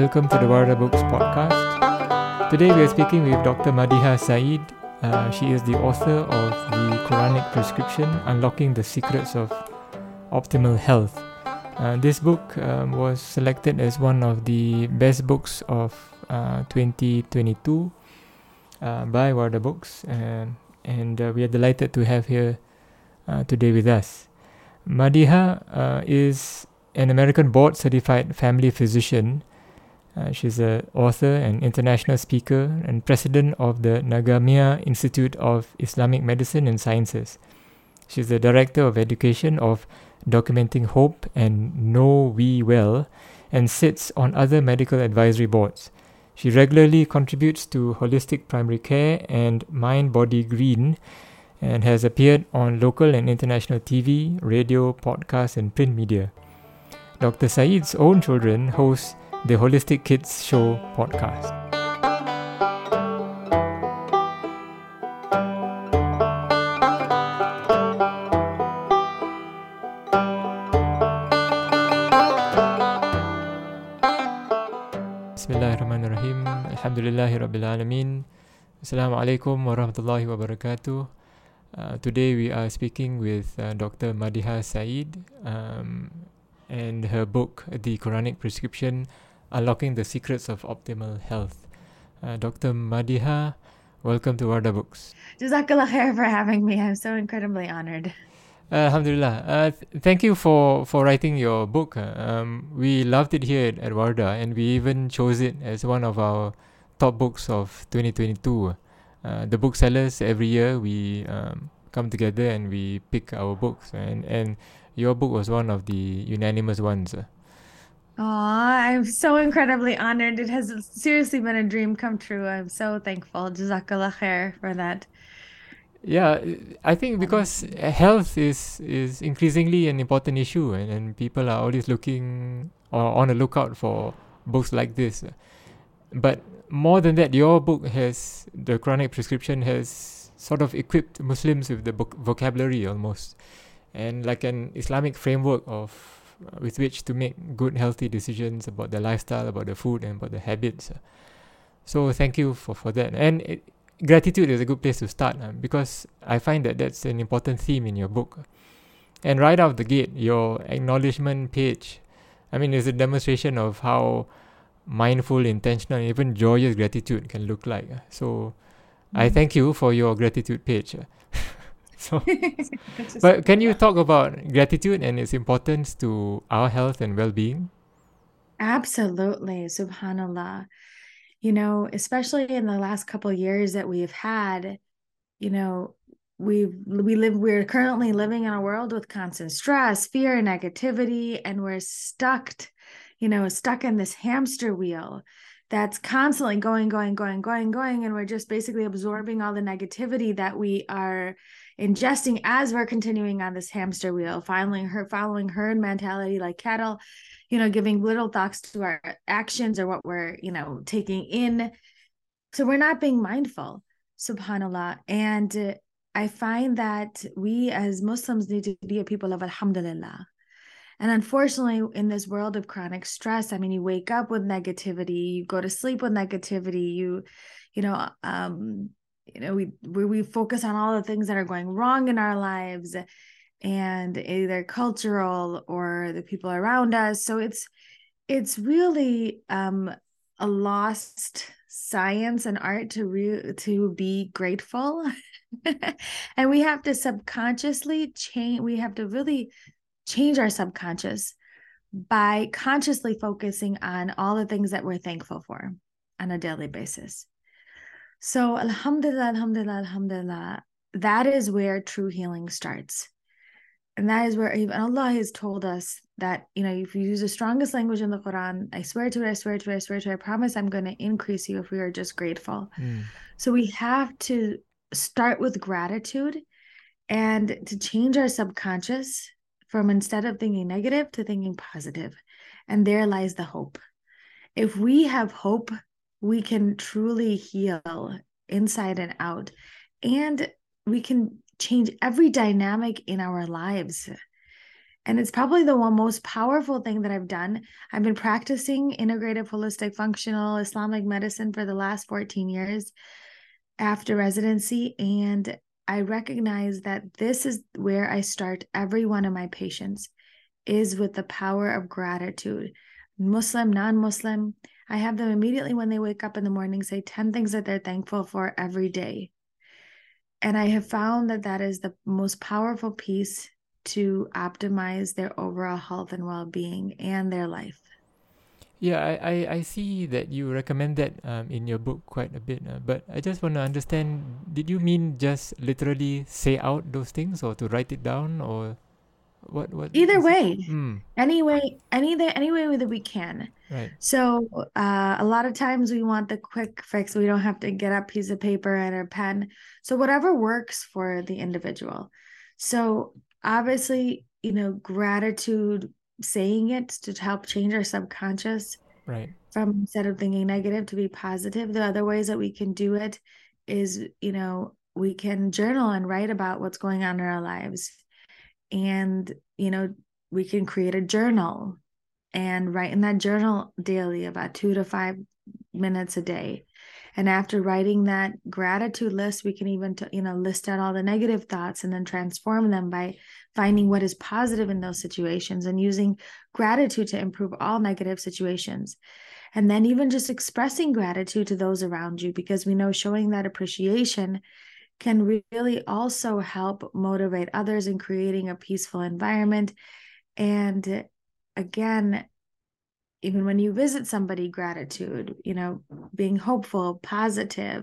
Welcome to the Wardah Books podcast. Today we are speaking with Dr. Madiha Saeed. She is the author of The Quranic Prescription, Unlocking the Secrets of Optimal Health. This book was selected as one of the best books of 2022 by Wardah Books, and we are delighted to have her today with us. Madiha is an American board-certified family physician. She's an author and international speaker and president of the Nagamiya Institute of Islamic Medicine and Sciences. She's the director of education of Documenting Hope and Know We Well and sits on other medical advisory boards. She regularly contributes to Holistic Primary Care and Mind Body Green and has appeared on local and international TV, radio, podcasts and print media. Dr. Saeed's own children host the Holistic Kids' Show podcast. Bismillahirrahmanirrahim. Alhamdulillahirabbil alamin. Assalamu alaikum warahmatullahi wabarakatuh. Today we are speaking with Dr. Madiha Saeed. And her book, The Quranic Prescription, Unlocking the Secrets of Optimal Health. Dr. Madiha, welcome to Wardah Books. Jazakallah khair for having me. I'm so incredibly honored. Alhamdulillah. Thank you for writing your book. We loved it here at Wardah, and we even chose it as one of our top books of 2022. The booksellers, every year we come together and we pick our books, and your book was one of the unanimous ones. Oh, I'm so incredibly honored. It has seriously been a dream come true. I'm so thankful. Jazakallah khair for that. Yeah, I think because health is increasingly an important issue, and people are always looking or on the lookout for books like this. But more than that, your book has, the Quranic Prescription has sort of equipped Muslims with the vocabulary almost, and like an Islamic framework with which to make good, healthy decisions about the lifestyle, about the food, and about the habits. So thank you for that. And gratitude is a good place to start, because I find that that's an important theme in your book. And right out the gate, your acknowledgement page, I mean, is a demonstration of how mindful, intentional, and even joyous gratitude can look like. So I thank you for your gratitude page. So, but can you talk about gratitude and its importance to our health and well-being? Absolutely, subhanallah. You know, especially in the last couple of years that we've had, you know, we're currently living in a world with constant stress, fear, and negativity, and we're stuck in this hamster wheel that's constantly going, and we're just basically absorbing all the negativity that we are ingesting as we're continuing on this hamster wheel, following herd mentality like cattle, you know, giving little thoughts to our actions or what we're, you know, taking in. So we're not being mindful, subhanallah. And I find that we as Muslims need to be a people of alhamdulillah. And unfortunately, in this world of chronic stress, I mean, you wake up with negativity, you go to sleep with negativity, we focus on all the things that are going wrong in our lives, and either cultural or the people around us. So it's really a lost science and art to be grateful, and we have to subconsciously change. We have to really change our subconscious by consciously focusing on all the things that we're thankful for on a daily basis. So alhamdulillah, alhamdulillah, alhamdulillah, that is where true healing starts. And that is where even Allah has told us that, you know, if you use the strongest language in the Quran, I swear to it, I swear to it, I swear to it, I promise I'm going to increase you if we are just grateful. So we have to start with gratitude and to change our subconscious from instead of thinking negative to thinking positive. And there lies the hope. If we have hope, we can truly heal inside and out. And we can change every dynamic in our lives. And it's probably the one most powerful thing that I've done. I've been practicing integrative, holistic, functional Islamic medicine for the last 14 years after residency. And I recognize that this is where I start every one of my patients, is with the power of gratitude. Muslim, non-Muslim, I have them immediately when they wake up in the morning say 10 things that they're thankful for every day. And I have found that that is the most powerful piece to optimize their overall health and well-being and their life. Yeah, I see that you recommend that in your book quite a bit. But I just want to understand, did you mean just literally say out those things or to write it down, or what? Either way. Any way that we can. Right. So a lot of times we want the quick fix. We don't have to get a piece of paper and a pen. So whatever works for the individual. So obviously, gratitude, saying it to help change our subconscious, right? From instead of thinking negative to be positive. The other ways that we can do it is, we can journal and write about what's going on in our lives. And, we can create a journal and write in that journal daily about 2 to 5 minutes a day. And after writing that gratitude list, we can even, list out all the negative thoughts and then transform them by finding what is positive in those situations and using gratitude to improve all negative situations. And then even just expressing gratitude to those around you, because we know showing that appreciation can really also help motivate others in creating a peaceful environment. And again, even when you visit somebody, gratitude, being hopeful, positive.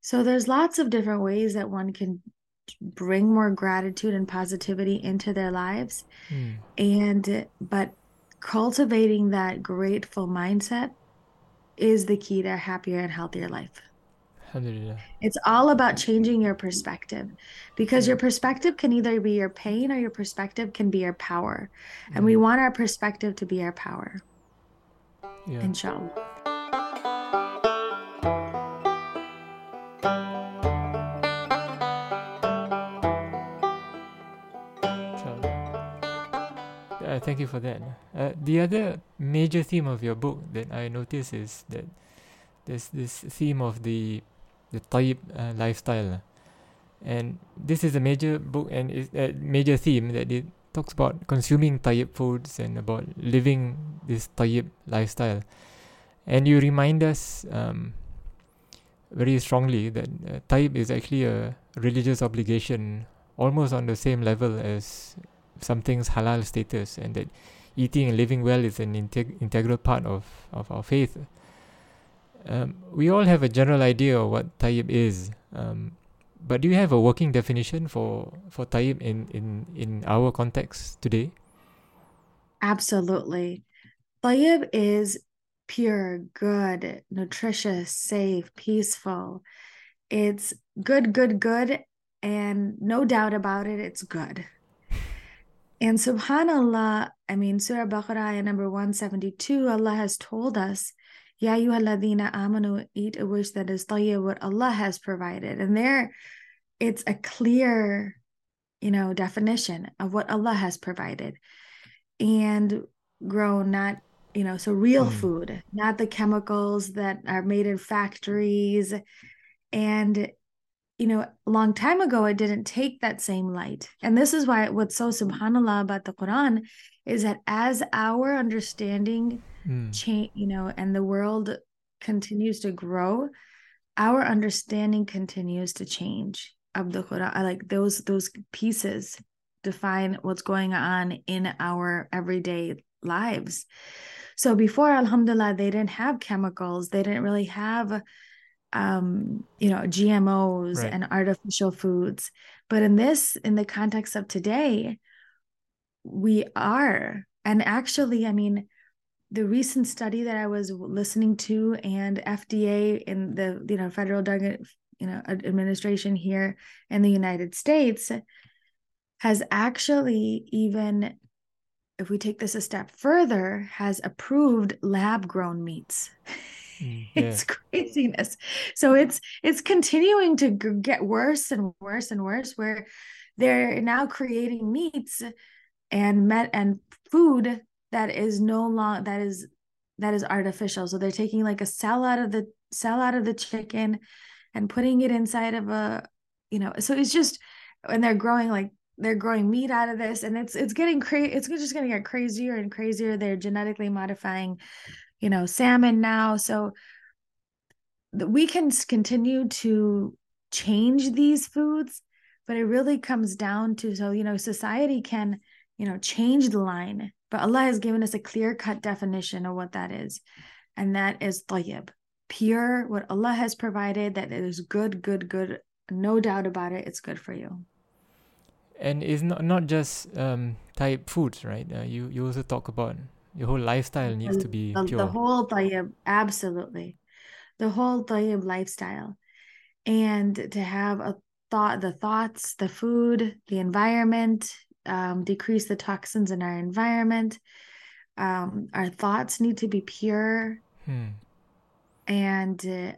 So there's lots of different ways that one can bring more gratitude and positivity into their lives. But cultivating that grateful mindset is the key to a happier and healthier life. It's all about changing your perspective, because your perspective can either be your pain or your perspective can be your power. And we want our perspective to be our power. Yeah. Inshallah. Thank you for that. The other major theme of your book that I notice is that there's this theme of the tayyib lifestyle, and this is a major book and is a major theme that it talks about consuming tayyib foods and about living this tayyib lifestyle. And you remind us very strongly that tayyib is actually a religious obligation, almost on the same level as something's halal status, and that eating and living well is an integral part of our faith. We all have a general idea of what tayyib is, but do you have a working definition for tayyib in our context today? Absolutely. Tayyib is pure, good, nutritious, safe, peaceful. It's good, and no doubt about it, it's good. And subhanAllah, Surah Baqarah, ayah number 172, Allah has told us, Ya ayyuhalladhina amanu, eat a wish that is tayyib, what Allah has provided. And there, it's a clear, definition of what Allah has provided. And grown, not, real food, not the chemicals that are made in factories. And, a long time ago, it didn't take that same light. And this is why what's so subhanAllah about the Quran is that as our understanding change, and the world continues to grow, our understanding continues to change of the Quran. Like those pieces define what's going on in our everyday lives. So before, alhamdulillah, they didn't have chemicals. They didn't really have, GMOs, right, and artificial foods. But in the context of today, we are. And actually, the recent study that I was listening to, and FDA in the federal administration here in the United States has actually, even if we take this a step further, has approved lab grown meats. Yeah. It's craziness. So it's continuing to get worse and worse and worse, where they're now creating meats and food that is that is artificial. So they're taking like a cell out of the chicken and putting it inside of a, so it's just, and they're growing meat out of this, and it's just going to get crazier and crazier. They're genetically modifying, salmon now. So we can continue to change these foods, but it really comes down to, society can, change the line, but Allah has given us a clear-cut definition of what that is. And that is tayyib, pure, what Allah has provided, that it is good. No doubt about it. It's good for you. And it's not just tayyib foods, right? You also talk about your whole lifestyle needs to be pure. The whole tayyib, absolutely. The whole tayyib lifestyle. And to have a thought, the thoughts, the food, the environment, decrease the toxins in our environment. Our thoughts need to be pure. And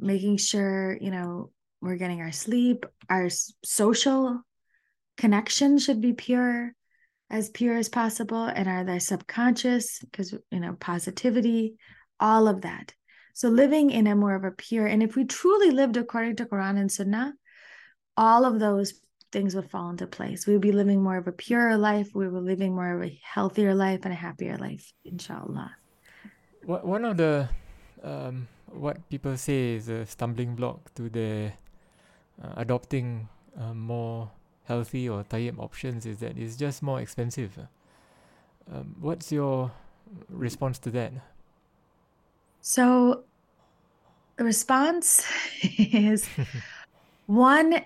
making sure, we're getting our sleep, our social connection should be pure as possible, and our subconscious, because positivity, all of that. So living in a more of a pure, and if we truly lived according to Quran and Sunnah, all of those things would fall into place. We would be living more of a purer life. We were living more of a healthier life and a happier life, inshallah. One of the what people say is a stumbling block to the adopting more healthy or tayyib options is that it's just more expensive. What's your response to that? So the response is one,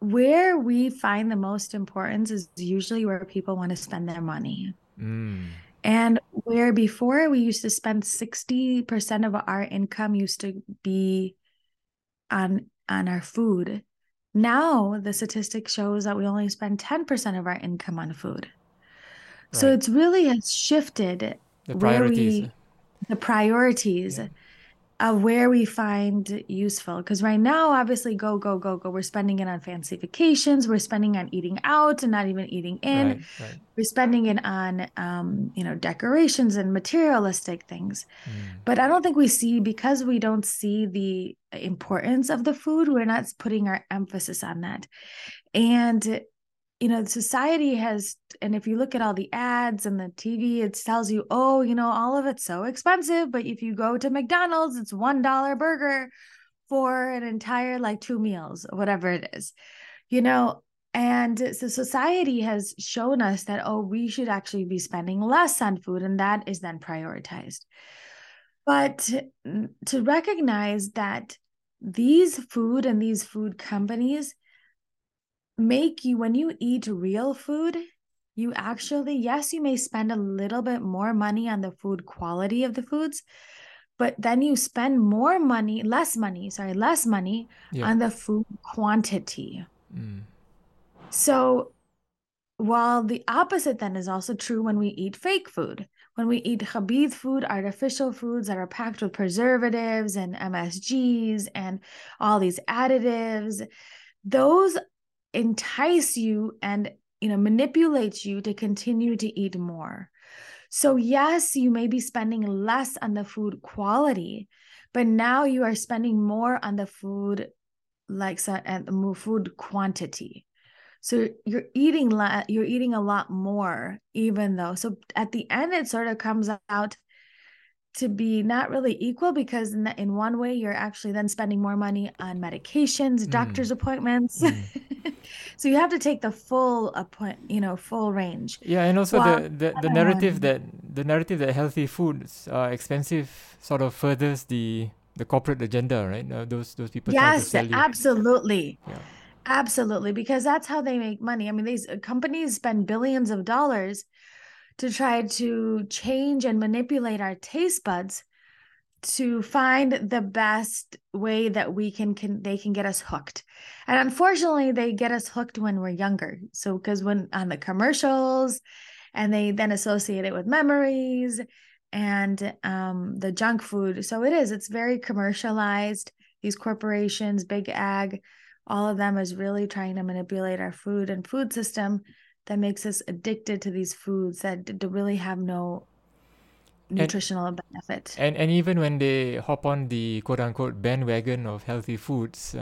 where we find the most importance is usually where people want to spend their money. And where before we used to spend 60% of our income used to be on our food. Now, the statistic shows that we only spend 10% of our income on food. Right. So it's really has shifted the priorities yeah. of where we find useful. Because right now, obviously, go. We're spending it on fancy vacations. We're spending on eating out and not even eating in. Right. We're spending it on, decorations and materialistic things. But I don't think because we don't see the importance of the food, we're not putting our emphasis on that. And, society has, and if you look at all the ads and the TV, it tells you, all of it's so expensive. But if you go to McDonald's, it's $1 burger for an entire, two meals, whatever it is, And so society has shown us that, we should actually be spending less on food. And that is then prioritized. But to recognize that these food and these food companies make you, when you eat real food, you actually, yes, you may spend a little bit more money on the food quality of the foods, but then you spend less money yeah. on the food quantity. So while the opposite then is also true when we eat fake food, when we eat khabith food, artificial foods that are packed with preservatives and MSGs and all these additives, those entice you and, manipulate you to continue to eat more. So yes, you may be spending less on the food quality, but now you are spending more on the food, food quantity. So you're eating a lot more, even though. So at the end, it sort of comes out to be not really equal, because in one way, you're actually then spending more money on medications, doctor's appointments. So you have to take the full range. Yeah, and also the narrative that healthy foods are expensive sort of furthers the corporate agenda, right? Those people. Yes, trying to sell you. Absolutely. Yeah. Absolutely, because that's how they make money. I mean, these companies spend billions of dollars to try to change and manipulate our taste buds to find the best way that they can get us hooked. And unfortunately, they get us hooked when we're younger. So because when on the commercials, and they then associate it with memories and the junk food. So it's very commercialized. These corporations, big ag, all of them is really trying to manipulate our food and food system that makes us addicted to these foods that really have no nutritional benefit. And even when they hop on the quote-unquote bandwagon of healthy foods,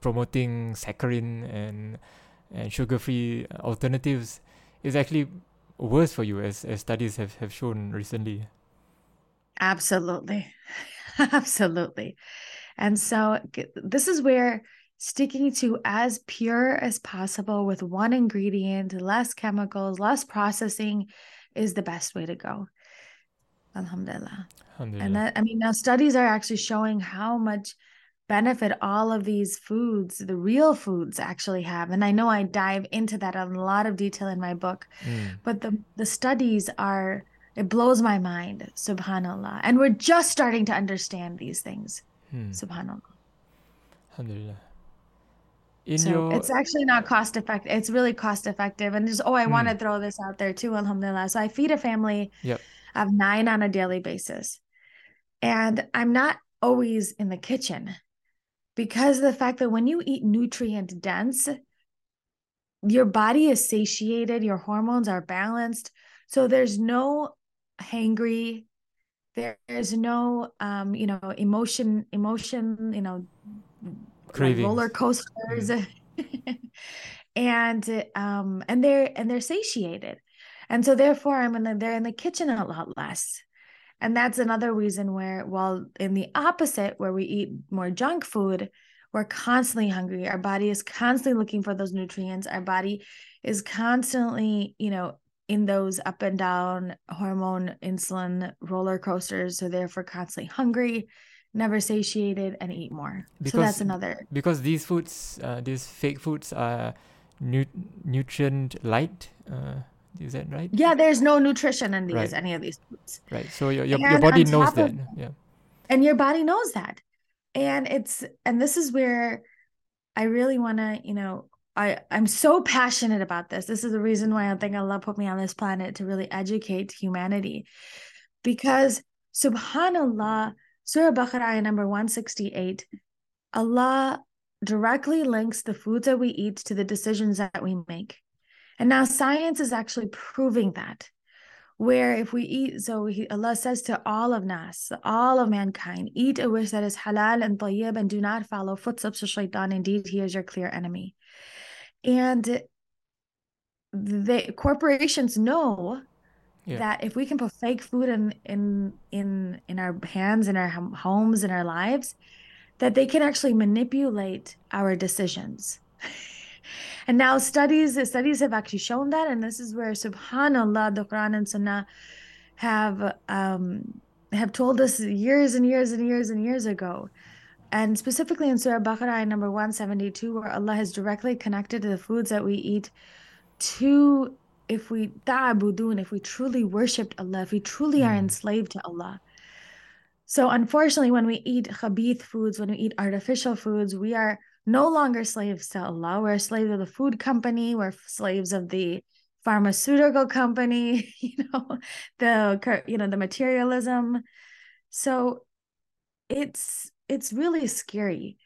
promoting saccharin and sugar-free alternatives, is actually worse for you, as studies have shown recently. Absolutely. Absolutely. And so this is where sticking to as pure as possible with one ingredient, less chemicals, less processing is the best way to go. Alhamdulillah. And that, now studies are actually showing how much benefit all of these foods, the real foods, actually have. And I know I dive into that in a lot of detail in my book, but the studies are, it blows my mind, subhanAllah. And we're just starting to understand these things, subhanAllah. Alhamdulillah. It's actually not cost effective. It's really cost effective. And I want to throw this out there too, alhamdulillah. So I feed a family of 9 on a daily basis. And I'm not always in the kitchen, because the fact that when you eat nutrient dense, your body is satiated, your hormones are balanced. So there's no hangry, there's no, emotion, cravings. Like roller coasters, and they're satiated. And so therefore they're in the kitchen a lot less. And that's another reason in the opposite, where we eat more junk food, we're constantly hungry. Our body is constantly looking for those nutrients. Our body is constantly, in those up and down hormone, insulin roller coasters. So therefore constantly hungry, never satiated, and eat more. Because these foods, these fake foods are nutrient light. Is that right? Yeah, there's no nutrition in any of these foods. Right. So your body knows that. Yeah. And your body knows that. And this is where I really want to, I'm so passionate about this. This is the reason why I think Allah put me on this planet, to really educate humanity. Because subhanAllah, Surah Baqarah, ayah number 168, Allah directly links the foods that we eat to the decisions that we make. And now science is actually proving that, where if we eat, Allah says to all of nas, all of mankind, eat a wish that is halal and tayyib, and do not follow footsteps of shaitan. Indeed, he is your clear enemy. And the corporations know that if we can put fake food in our hands, in our homes, in our lives, that they can actually manipulate our decisions. And now studies have actually shown that. And this is where, subhanAllah, the Quran and Sunnah have told us years and years and years and years ago. And specifically in Surah Baqarah number 172, where Allah has directly connected to the foods that we eat to, if we truly worshipped Allah, if we truly are enslaved to Allah. So unfortunately, when we eat khabith foods, when we eat artificial foods, we are no longer slaves to Allah. We're slaves of the food company. We're slaves of the pharmaceutical company, the materialism. So it's really scary.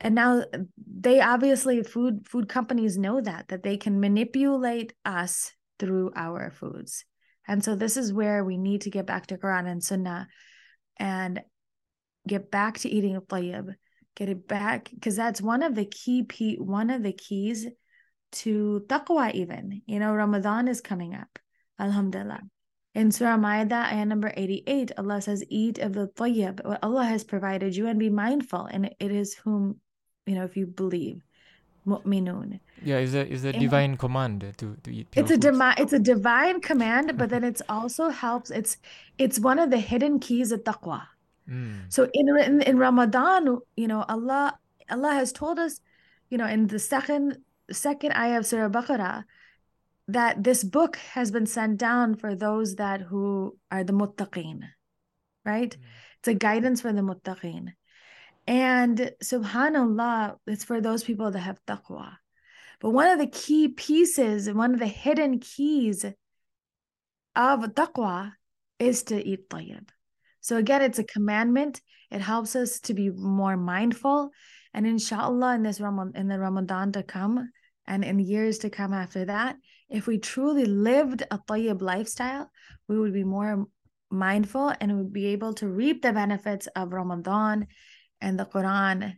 And now they obviously, food companies know that they can manipulate us through our foods. And so this is where we need to get back to Quran and Sunnah and get back to eating tayyib. Get it back, because that's one of the keys to taqwa. Even Ramadan is coming up, alhamdulillah. In Surah Maidah, ayah number 88, Allah says, "Eat of the tayyib, what Allah has provided you, and be mindful, and it is whom if you believe." Mu'minun. Yeah, is a divine command to eat. It's a divine command, but then it's also helps. It's one of the hidden keys of taqwa. So in Ramadan, Allah has told us, in the second ayah of Surah Baqarah, that this book has been sent down for those who are the muttaqeen, right? It's a guidance for the muttaqeen. And subhanAllah, it's for those people that have taqwa. But one of the key pieces, one of the hidden keys of taqwa is to eat tayyib. So again, it's a commandment. It helps us to be more mindful. And inshallah, in the Ramadan to come, and in years to come after that, If we truly lived a tayyib lifestyle, we would be more mindful and would be able to reap the benefits of Ramadan and the Quran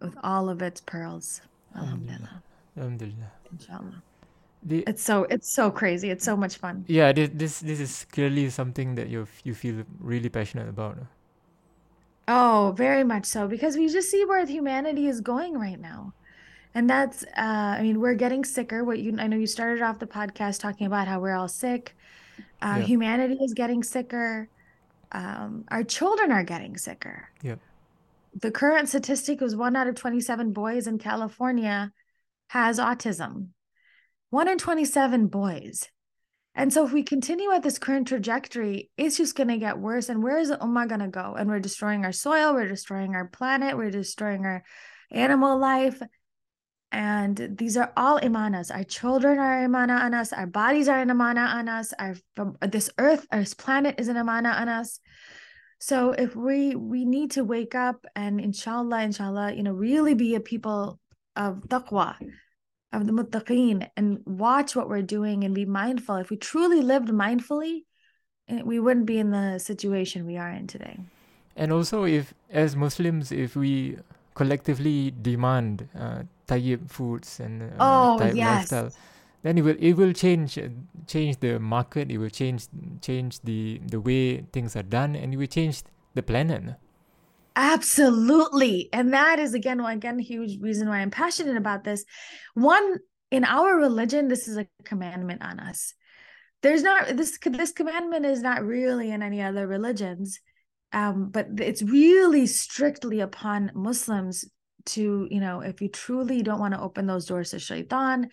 with all of its pearls. Alhamdulillah. Alhamdulillah. Inshallah. It's so crazy. It's so much fun. Yeah, this is clearly something that you feel really passionate about. Oh, very much so, because we just see where humanity is going right now. And that's, we're getting sicker. I know you started off the podcast talking about how we're all sick. Humanity is getting sicker. Our children are getting sicker. Yeah. The current statistic was 1 out of 27 boys in California has autism. 1 in 27 boys. And so if we continue at this current trajectory, it's just going to get worse. And where is the ummah going to go? And we're destroying our soil. We're destroying our planet. We're destroying our animal life. And these are all imanas. Our children are imana on us. Our bodies are an imana on us. This earth, our planet is an imana on us. So if we need to wake up and inshallah, really be a people of taqwa, of the muttaqeen, and watch what we're doing and be mindful. If we truly lived mindfully, we wouldn't be in the situation we are in today. And also, if as Muslims, if we collectively demand tayyib foods and tayyib lifestyle, then it will change the market. It will change the way things are done, and it will change the planet. Absolutely. And that is again, huge reason why I'm passionate about this. One, in our religion, this is a commandment on us. There's not this commandment is not really in any other religions, but it's really strictly upon Muslims to, if you truly don't want to open those doors to shaitan,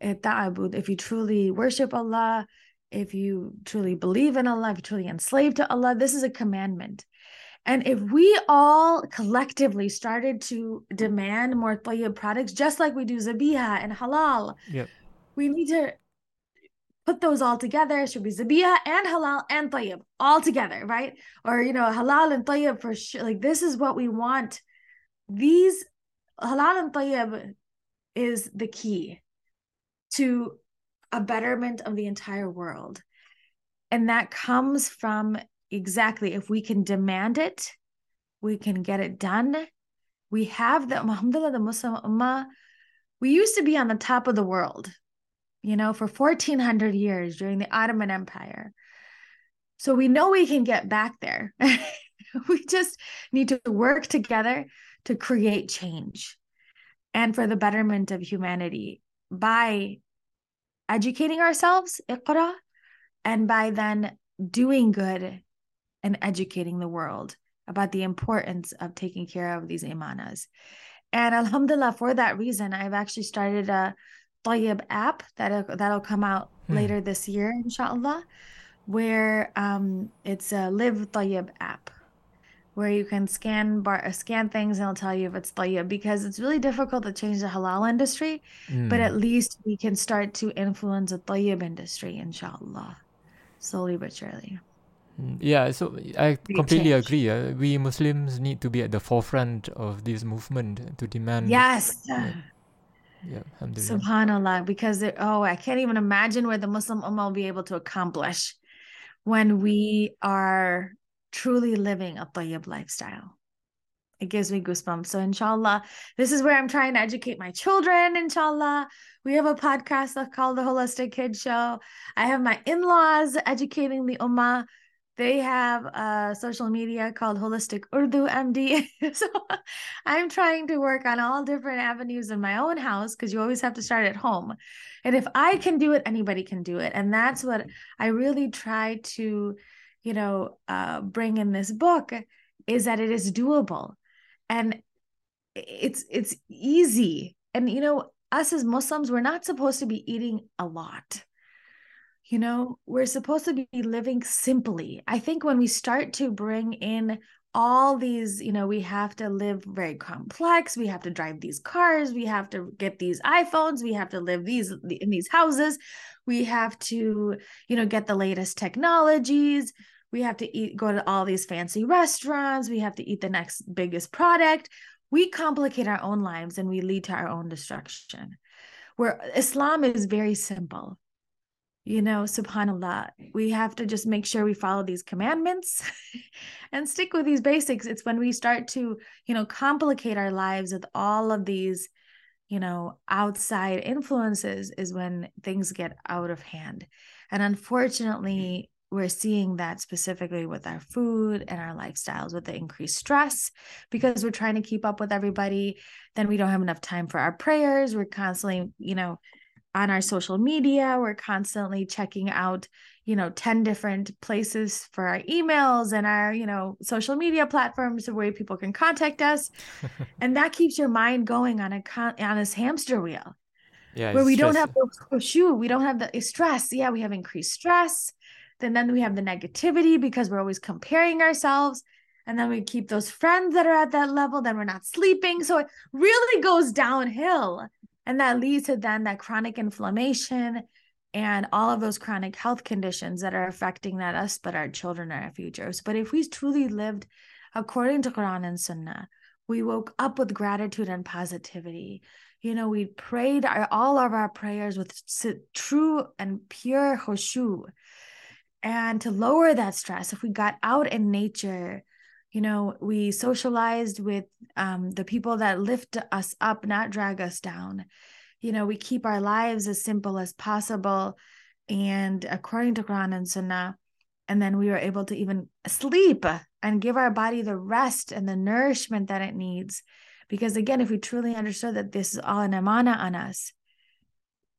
if you truly worship Allah, if you truly believe in Allah, if you truly enslaved to Allah, this is a commandment. And if we all collectively started to demand more tayyib products, just like we do zabiha and halal, we need to put those all together. It should be zabiha and halal and tayyib all together, right? Or, halal and tayyib for sure. Like, this is what we want. These halal and tayyib is the key to a betterment of the entire world. And that comes from exactly, if we can demand it, we can get it done. We have alhamdulillah, the Muslim ummah. We used to be on the top of the world, for 1400 years during the Ottoman Empire. So we know we can get back there. We just need to work together to create change and for the betterment of humanity by educating ourselves, iqra, and by then doing good and educating the world about the importance of taking care of these imanas. And alhamdulillah, for that reason, I've actually started a tayyib app that'll come out later this year, inshallah, where it's a live tayyib app, where you can scan things and it'll tell you if it's tayyib, because it's really difficult to change the halal industry, but at least we can start to influence the tayyib industry, inshallah, slowly but surely. Yeah, so I completely agree. We Muslims need to be at the forefront of this movement to demand. Yes. Alhamdulillah. Subhanallah, because I can't even imagine what the Muslim ummah will be able to accomplish when we are truly living a tayyib lifestyle. It gives me goosebumps. So inshallah, this is where I'm trying to educate my children, inshallah. We have a podcast called The Holistic Kids' Show. I have my in-laws educating the ummah. They have a social media called Holistic Urdu MD. So I'm trying to work on all different avenues in my own house, because you always have to start at home. And if I can do it, anybody can do it. And that's what I really try to, bring in this book, is that it is doable and it's easy. And, us as Muslims, we're not supposed to be eating a lot. We're supposed to be living simply. I think when we start to bring in all these, we have to live very complex. We have to drive these cars. We have to get these iPhones. We have to live in these houses. We have to, get the latest technologies. We have to go to all these fancy restaurants. We have to eat the next biggest product. We complicate our own lives and we lead to our own destruction. where Islam is very simple. You know, subhanAllah, we have to just make sure we follow these commandments and stick with these basics. It's when we start to, you know, complicate our lives with all of these, you know, outside influences is when things get out of hand. And unfortunately, we're seeing that specifically with our food and our lifestyles, with the increased stress, because we're trying to keep up with everybody. Then we don't have enough time for our prayers. We're constantly, you know, on our social media, we're constantly checking out, you know, 10 different places for our emails and our, you know, social media platforms where people can contact us. And that keeps your mind going on a hamster wheel. Yeah, where we don't have the shoe, we don't have the stress. Yeah, we have increased stress. Then we have the negativity because we're always comparing ourselves. And then we keep those friends that are at that level, then we're not sleeping. So it really goes downhill. And that leads to then that chronic inflammation and all of those chronic health conditions that are affecting not us, but our children and our futures. But if we truly lived according to Quran and Sunnah, we woke up with gratitude and positivity. You know, we prayed all of our prayers with true and pure khushu. And to lower that stress, if we got out in nature, you know, we socialized with the people that lift us up, not drag us down. You know, we keep our lives as simple as possible and according to Quran and Sunnah. And then we were able to even sleep and give our body the rest and the nourishment that it needs. Because again, if we truly understood that this is all an amana on us,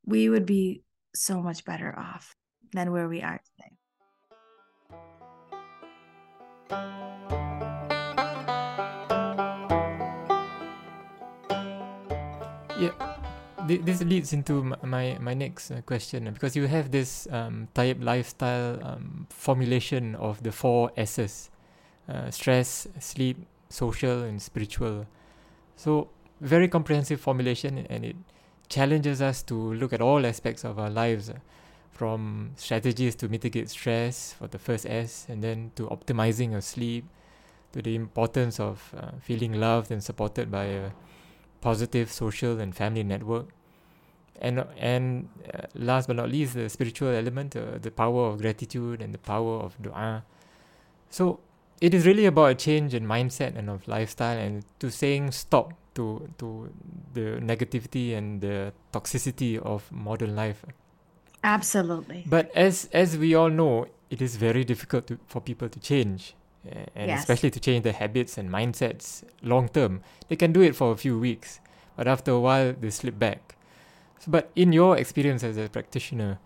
we would be so much better off than where we are today. Yeah, this leads into my next question, because you have this tayyib lifestyle formulation of the 4 S's, stress, sleep, social and spiritual. So very comprehensive formulation, and it challenges us to look at all aspects of our lives, from strategies to mitigate stress for the first S, and then to optimizing your sleep, to the importance of feeling loved and supported by a positive social and family network, and last but not least, the spiritual element, the power of gratitude and the power of dua. So it is really about a change in mindset and of lifestyle, and to saying stop to the negativity and the toxicity of modern life. Absolutely. But as we all know, it is very difficult for people to change. And yes, especially to change the habits and mindsets long term. They can do it for a few weeks, but after a while they slip back. So, but in your experience as a practitioner,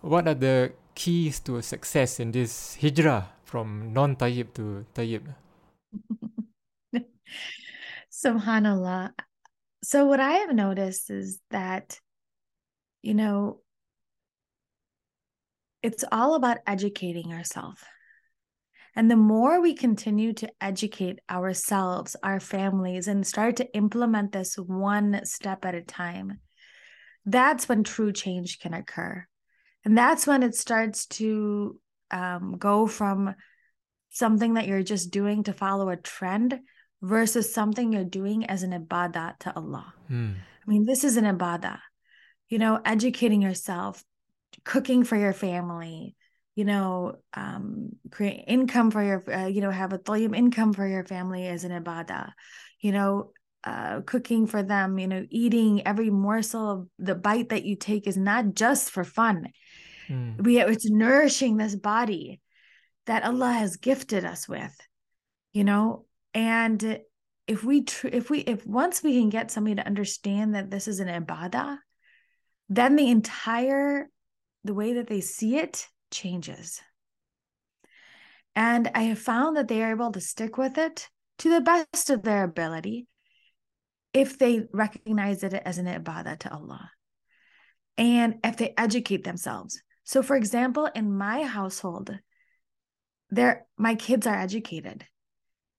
what are the keys to success in this hijrah from non-tayyib to tayyib? SubhanAllah. So what I have noticed is that, you know, it's all about educating ourselves. And the more we continue to educate ourselves, our families, and start to implement this one step at a time, that's when true change can occur. And that's when it starts to go from something that you're just doing to follow a trend versus something you're doing as an ibadah to Allah. I mean, this is an ibadah, you know, educating yourself, cooking for your family, you know, create income for your, you know, have a tayyib income for your family as an ibadah, you know, cooking for them, you know, eating every morsel of the bite that you take is not just for fun. It's nourishing this body that Allah has gifted us with, you know. And if once we can get somebody to understand that this is an ibadah, then the way that they see it changes. And I have found that they are able to stick with it to the best of their ability if they recognize it as an ibadah to Allah and if they educate themselves. So for example, in my household, my kids are educated.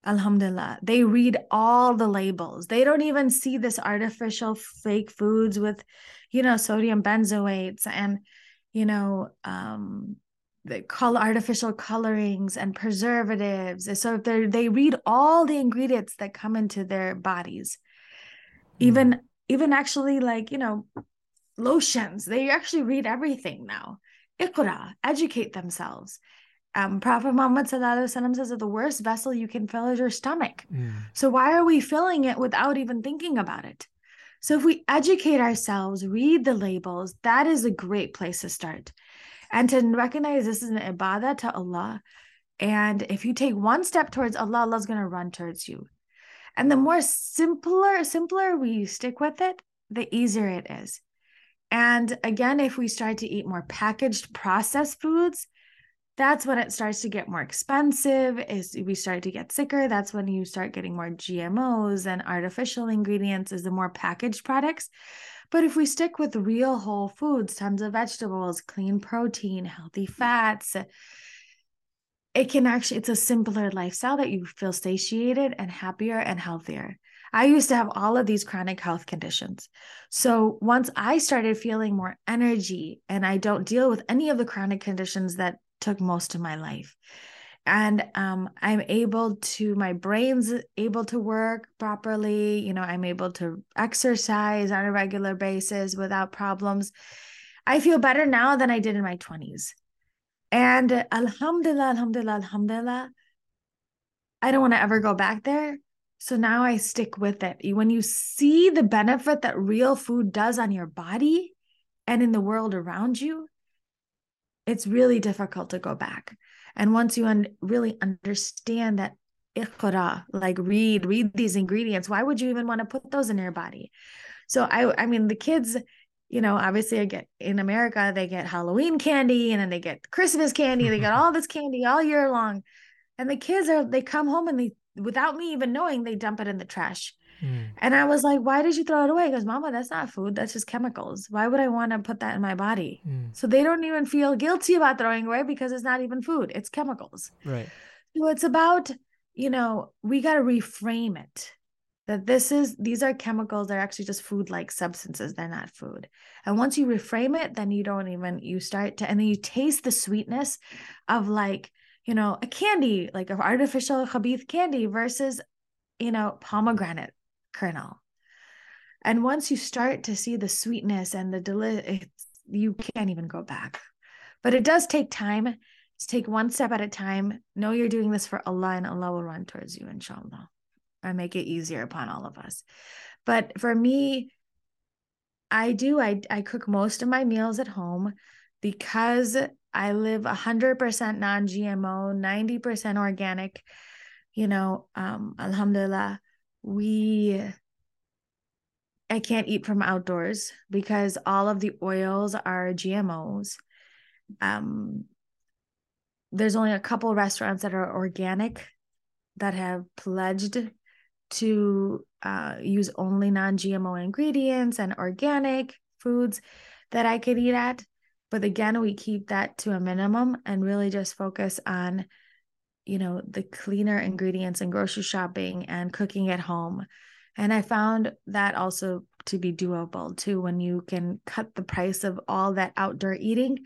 Alhamdulillah. They read all the labels. They don't even see this artificial fake foods with, you know, sodium benzoates and, you know, they call artificial colorings and preservatives. So they read all the ingredients that come into their bodies, even actually, like, you know, lotions. They actually read everything now. Iqra, educate themselves. Prophet Muhammad ﷺ says that the worst vessel you can fill is your stomach. Yeah. So why are we filling it without even thinking about it? So if we educate ourselves, read the labels, that is a great place to start. And to recognize this is an ibadah to Allah. And if you take one step towards Allah, Allah's going to run towards you. And the more simpler we stick with it, the easier it is. And again, if we start to eat more packaged, processed foods, that's when it starts to get more expensive. Is we start to get sicker. That's when you start getting more GMOs and artificial ingredients, is the more packaged products. But if we stick with real whole foods, tons of vegetables, clean protein, healthy fats, it's a simpler lifestyle that you feel satiated and happier and healthier. I used to have all of these chronic health conditions. So once I started feeling more energy, and I don't deal with any of the chronic conditions that took most of my life. And my brain's able to work properly. You know, I'm able to exercise on a regular basis without problems. I feel better now than I did in my 20s. And alhamdulillah, I don't want to ever go back there. So now I stick with it. When you see the benefit that real food does on your body and in the world around you, it's really difficult to go back. And once you really understand that iqra, like read these ingredients, why would you even want to put those in your body? So I mean, the kids, you know, obviously in America, they get Halloween candy, and then they get Christmas candy. They get all this candy all year long. And the kids they come home and without me even knowing, they dump it in the trash. Mm. And I was like, why did you throw it away? He goes, Mama, that's not food. That's just chemicals. Why would I want to put that in my body? Mm. So they don't even feel guilty about throwing away because it's not even food. It's chemicals. Right. So it's about, you know, we got to reframe it. That these are chemicals. They're actually just food-like substances. They're not food. And once you reframe it, then then you taste the sweetness of, like, you know, a candy, like an artificial khabith candy versus, you know, pomegranate kernel. And once you start to see the sweetness and the you can't even go back. But it does take time. Just take one step at a time. Know you're doing this for Allah, and Allah will run towards you, inshallah, and make it easier upon all of us. But for me, I cook most of my meals at home because I live 100% non-GMO, 90% organic, you know, alhamdulillah. I can't eat from outdoors because all of the oils are GMOs. There's only a couple restaurants that are organic that have pledged to use only non-GMO ingredients and organic foods that I could eat at. But again, we keep that to a minimum and really just focus on, you know, the cleaner ingredients and grocery shopping and cooking at home. And I found that also to be doable too. When you can cut the price of all that outdoor eating,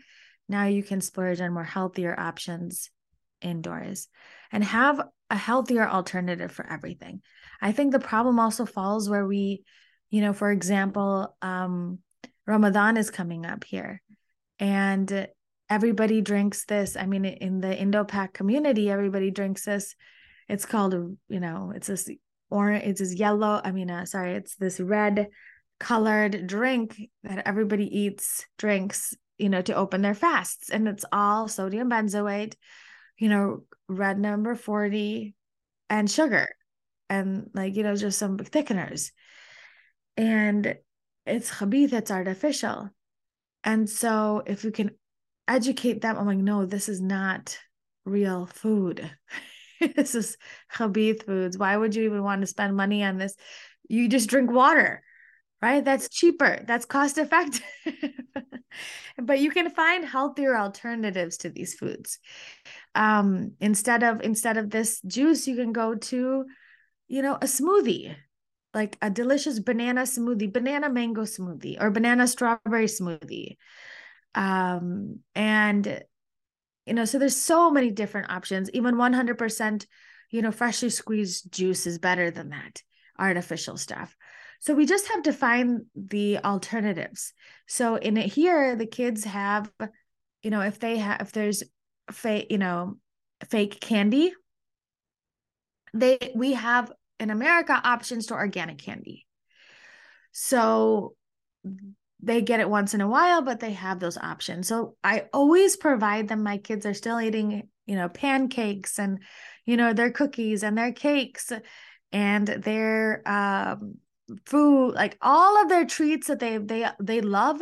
now you can splurge on more healthier options indoors and have a healthier alternative for everything. I think the problem also falls where we, you know, for example, Ramadan is coming up here. And everybody drinks this. I mean, in the Indo-Pak community, everybody drinks this. It's called, you know, it's this red colored drink that everybody drinks, you know, to open their fasts. And it's all sodium benzoate, you know, red number 40 and sugar and, like, you know, just some thickeners. And it's khabith, it's artificial. And so if you can educate them, I'm like, no, this is not real food. This is khabith foods. Why would you even want to spend money on this? You just drink water, right? That's cheaper. That's cost effective. But you can find healthier alternatives to these foods. Instead of this juice, you can go to, you know, a smoothie, like a delicious banana smoothie, banana mango smoothie, or banana strawberry smoothie. And, you know, so there's so many different options. Even 100%, you know, freshly squeezed juice is better than that artificial stuff. So we just have to find the alternatives. So in it here, the kids have, you know, if they have, if there's fake, you know, fake candy, we have in America options to organic candy. So they get it once in a while, but they have those options. So I always provide them. My kids are still eating, you know, pancakes and, you know, their cookies and their cakes and their food, like all of their treats that they love.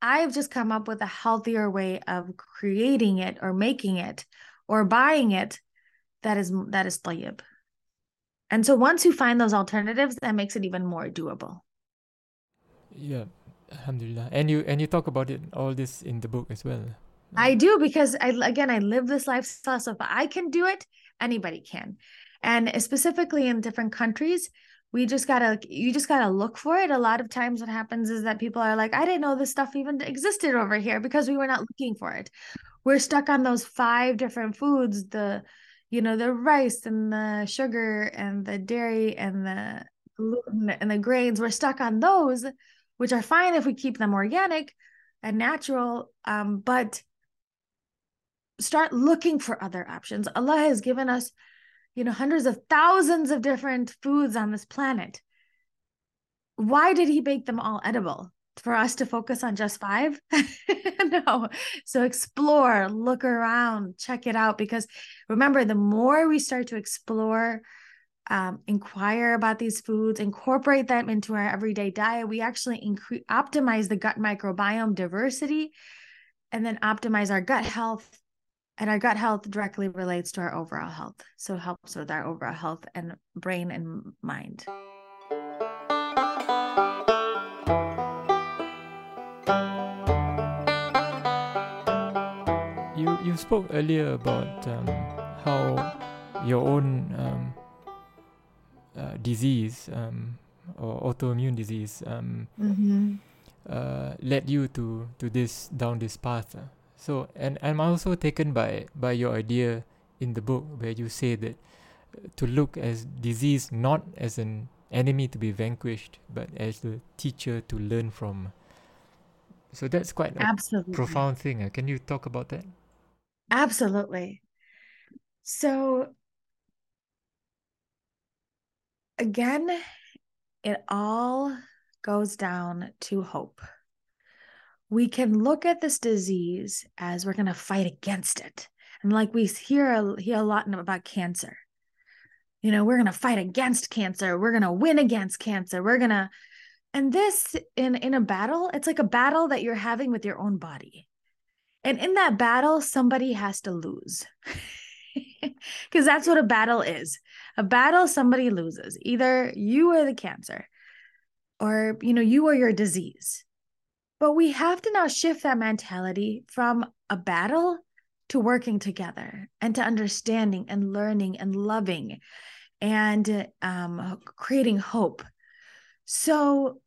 I've just come up with a healthier way of creating it or making it or buying it. That is tayyib. And so once you find those alternatives, that makes it even more doable. Yeah. Alhamdulillah. And you talk about it, all this in the book as well. I do, because I live this lifestyle. So if I can do it, anybody can. And specifically in different countries, you just gotta look for it. A lot of times what happens is that people are like, I didn't know this stuff even existed over here, because we were not looking for it. We're stuck on those 5 different foods, the, you know, the rice and the sugar and the dairy and the gluten and the grains. We're stuck on those, which are fine if we keep them organic and natural, but start looking for other options. Allah has given us, you know, hundreds of thousands of different foods on this planet. Why did he make them all edible? For us to focus on just 5? No. So explore, look around, check it out. Because remember, the more we start to explore, inquire about these foods, incorporate them into our everyday diet, we actually optimize the gut microbiome diversity, and then optimize our gut health. And our gut health directly relates to our overall health. So it helps with our overall health and brain and mind. You spoke earlier about how your own disease or autoimmune disease led you to this, down this path. So, and I'm also taken by your idea in the book where you say that to look as disease not as an enemy to be vanquished, but as the teacher to learn from. So that's quite a profound thing. Can you talk about that? Absolutely. So again, it all goes down to hope. We can look at this disease as we're going to fight against it. And like we hear a lot about cancer, you know, we're going to fight against cancer. We're going to win against cancer. And this in a battle, it's like a battle that you're having with your own body. And in that battle, somebody has to lose, because that's what a battle is. A battle, somebody loses, either you or the cancer, or, you know, you or your disease. But we have to now shift that mentality from a battle to working together and to understanding and learning and loving and creating hope. So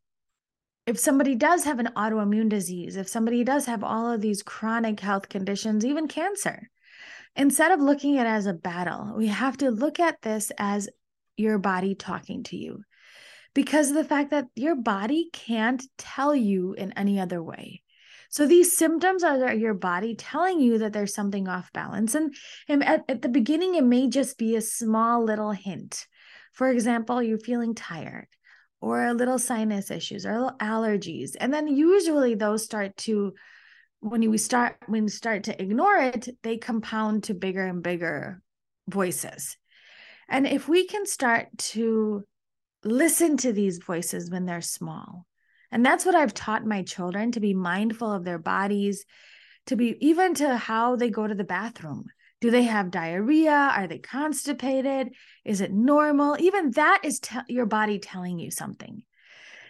if somebody does have an autoimmune disease, if somebody does have all of these chronic health conditions, even cancer, instead of looking at it as a battle, we have to look at this as your body talking to you. Because of the fact that your body can't tell you in any other way. So these symptoms are your body telling you that there's something off balance. And at the beginning, it may just be a small little hint. For example, you're feeling tired, or a little sinus issues, or little allergies. And then usually those start to, when we start to ignore it, they compound to bigger and bigger voices. And if we can start to listen to these voices when they're small. And that's what I've taught my children, to be mindful of their bodies, to be even to how they go to the bathroom. Do they have diarrhea? Are they constipated? Is it normal? Even that is your body telling you something.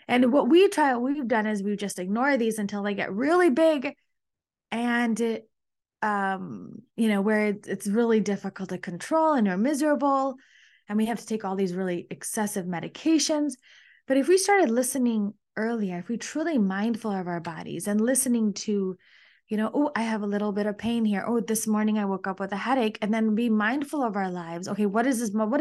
And what we've done is we just ignore these until they get really big and you know, where it's really difficult to control and you're miserable. And we have to take all these really excessive medications. But if we started listening earlier, if we truly mindful of our bodies and listening to, you know, oh, I have a little bit of pain here. Oh, this morning I woke up with a headache. And then be mindful of our lives. Okay, what is this? What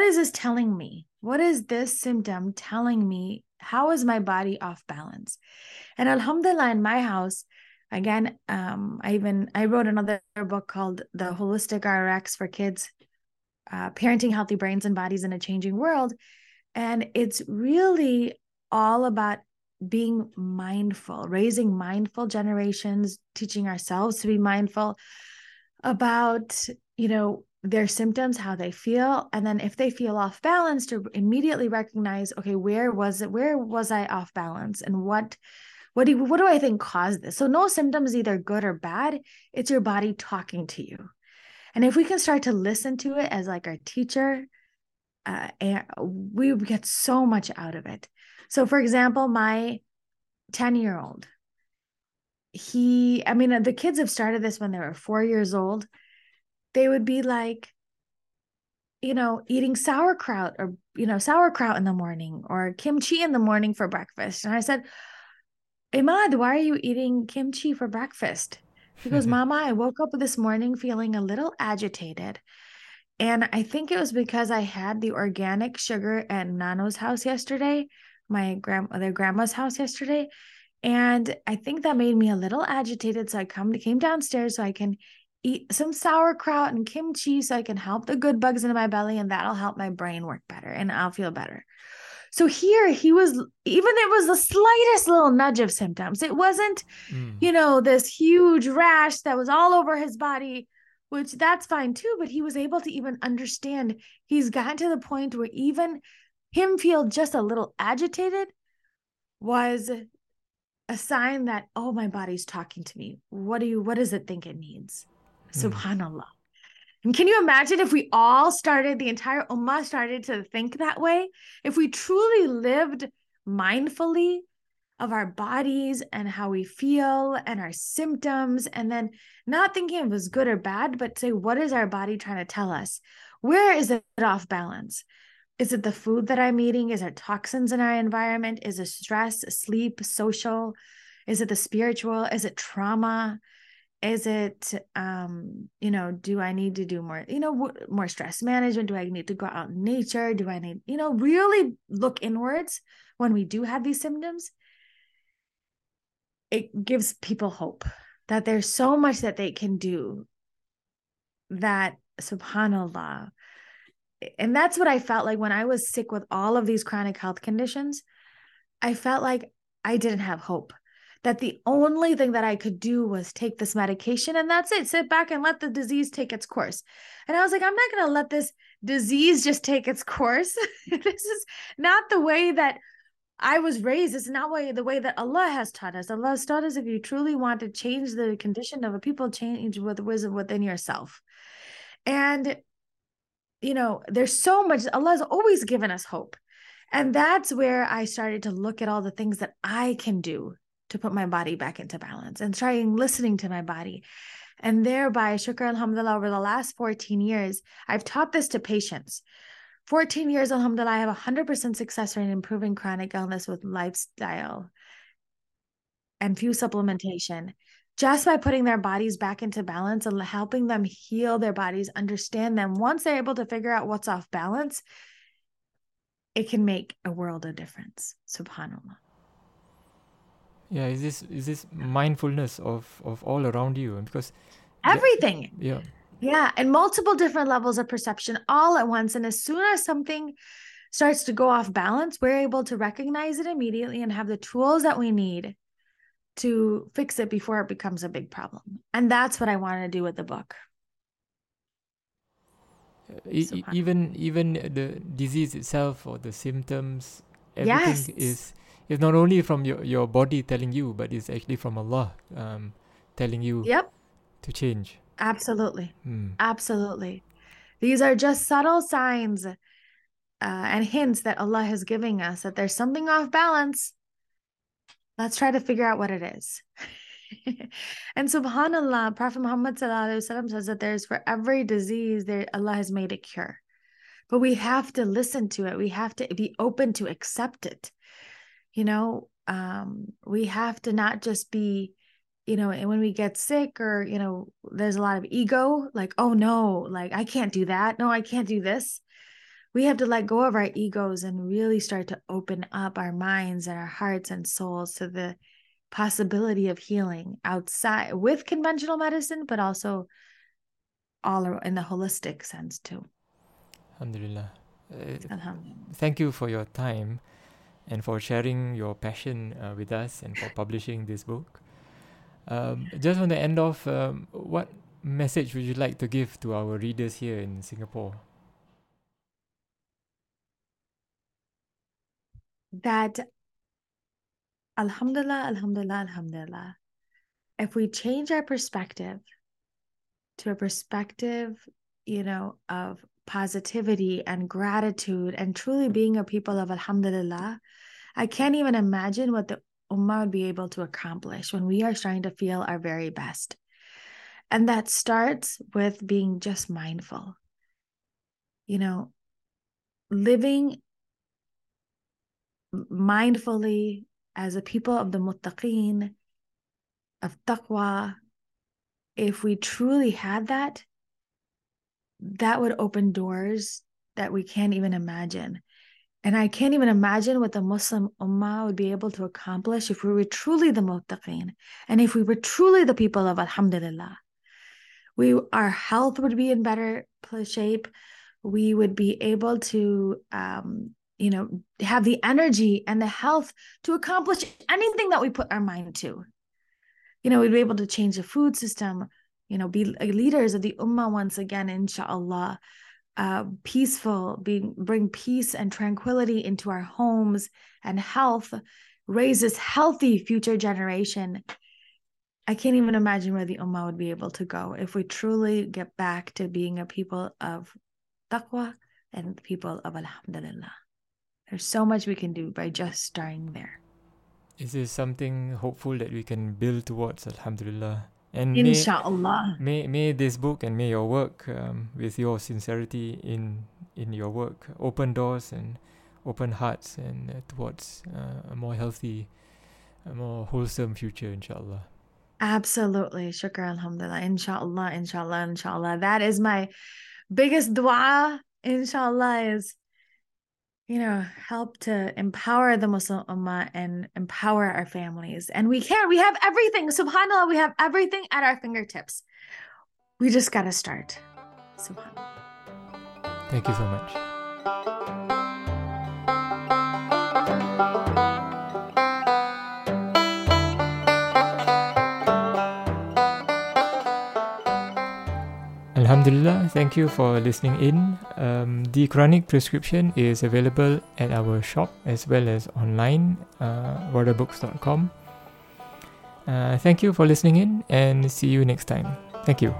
is this telling me? What is this symptom telling me? How is my body off balance? And alhamdulillah, in my house, again, I wrote another book called The Holistic Rx for Kids, Parenting Healthy Brains and Bodies in a Changing World. And it's really all about being mindful, raising mindful generations, teaching ourselves to be mindful about, you know, their symptoms, how they feel. And then if they feel off balance, to immediately recognize, okay, where was it? Where was I off balance? And what do I think caused this? So no symptom is either good or bad. It's your body talking to you. And if we can start to listen to it as like our teacher, and we get so much out of it. So for example, my 10-year-old, the kids have started this when they were 4 years old. They would be like, you know, eating sauerkraut or, you know, sauerkraut in the morning or kimchi in the morning for breakfast. And I said, Imad, why are you eating kimchi for breakfast? He goes, Mama, I woke up this morning feeling a little agitated. And I think it was because I had the organic sugar at Nano's house yesterday, my grandma's house yesterday. And I think that made me a little agitated. So I came downstairs so I can eat some sauerkraut and kimchi so I can help the good bugs into my belly, and that'll help my brain work better and I'll feel better. So here he was, even it was the slightest little nudge of symptoms. It wasn't, you know, this huge rash that was all over his body, which that's fine too, but he was able to even understand. He's gotten to the point where even him feel just a little agitated was a sign that, oh, my body's talking to me. What does it think it needs? SubhanAllah. And can you imagine if we all started, the entire ummah started to think that way? If we truly lived mindfully of our bodies and how we feel and our symptoms, and then not thinking it was good or bad, but say, what is our body trying to tell us? Where is it off balance? Is it the food that I'm eating? Is it toxins in our environment? Is it stress, sleep, social? Is it the spiritual? Is it trauma? Is it, you know, do I need to do more, you know, more stress management? Do I need to go out in nature? Do I need, you know, really look inwards when we do have these symptoms? It gives people hope that there's so much that they can do that, subhanAllah. And that's what I felt like when I was sick with all of these chronic health conditions. I felt like I didn't have hope, that the only thing that I could do was take this medication and that's it, sit back and let the disease take its course. And I was like, I'm not going to let this disease just take its course. This is not the way that I was raised. It's not the way that Allah has taught us. Allah has taught us, if you truly want to change the condition of a people, change with wisdom within yourself. And, you know, there's so much, Allah has always given us hope. And that's where I started to look at all the things that I can do to put my body back into balance and trying listening to my body. And thereby, shukr alhamdulillah, over the last 14 years, I've taught this to patients. 14 years, alhamdulillah, I have 100% success rate in improving chronic illness with lifestyle and few supplementation, just by putting their bodies back into balance and helping them heal their bodies, understand them. Once they're able to figure out what's off balance, it can make a world of difference. SubhanAllah. Yeah, is this mindfulness of all around you, and because everything, yeah, and multiple different levels of perception all at once. And as soon as something starts to go off balance, we're able to recognize it immediately and have the tools that we need to fix it before it becomes a big problem. And that's what I wanted to do with the book. Even the disease itself or the symptoms, everything is. It's not only from your body telling you, but it's actually from Allah telling you to change. Absolutely. Absolutely. These are just subtle signs and hints that Allah is giving us that there's something off balance. Let's try to figure out what it is. And subhanAllah, Prophet Muhammad ﷺ says that there's for every disease, Allah has made a cure. But we have to listen to it. We have to be open to accept it. You know, we have to not just be, you know, and when we get sick or, you know, there's a lot of ego, like, oh no, like, I can't do that. No, I can't do this. we have to let go of our egos and really start to open up our minds and our hearts and souls to the possibility of healing outside with conventional medicine, but also all in the holistic sense too. Alhamdulillah. Thank you for your time and for sharing your passion with us and for publishing this book. Just want to end off, what message would you like to give to our readers here in Singapore? That alhamdulillah, alhamdulillah, alhamdulillah, if we change our perspective to a perspective, you know, of positivity and gratitude and truly being a people of alhamdulillah, I can't even imagine what the ummah would be able to accomplish when we are trying to feel our very best. And that starts with being just mindful, you know, living mindfully as a people of the muttaqeen, of taqwa. If we truly had that, that would open doors that we can't even imagine. And I can't even imagine what the Muslim ummah would be able to accomplish if we were truly the muttaqeen, and if we were truly the people of alhamdulillah. Our health would be in better shape. We would be able to have the energy and the health to accomplish anything that we put our mind to. You know, we'd be able to change the food system, you know, be leaders of the ummah once again, inshallah, bring peace and tranquility into our homes and health, raise this healthy future generation. I can't even imagine where the ummah would be able to go if we truly get back to being a people of taqwa and people of alhamdulillah. There's so much we can do by just starting there. Is there something hopeful that we can build towards, alhamdulillah? And inshallah. May this book and may your work, with your sincerity in your work, open doors and open hearts and towards a more healthy, a more wholesome future, inshallah. Absolutely. Shukr, alhamdulillah. Inshallah, inshallah, inshallah. That is my biggest dua, inshallah, is, you know, help to empower the Muslim ummah and empower our families. And we have everything. SubhanAllah, we have everything at our fingertips. We just got to start. SubhanAllah. Thank you so much. Alhamdulillah, thank you for listening in. The Quranic Prescription is available at our shop as well as online, wardahbooks.com. Thank you for listening in and see you next time. Thank you.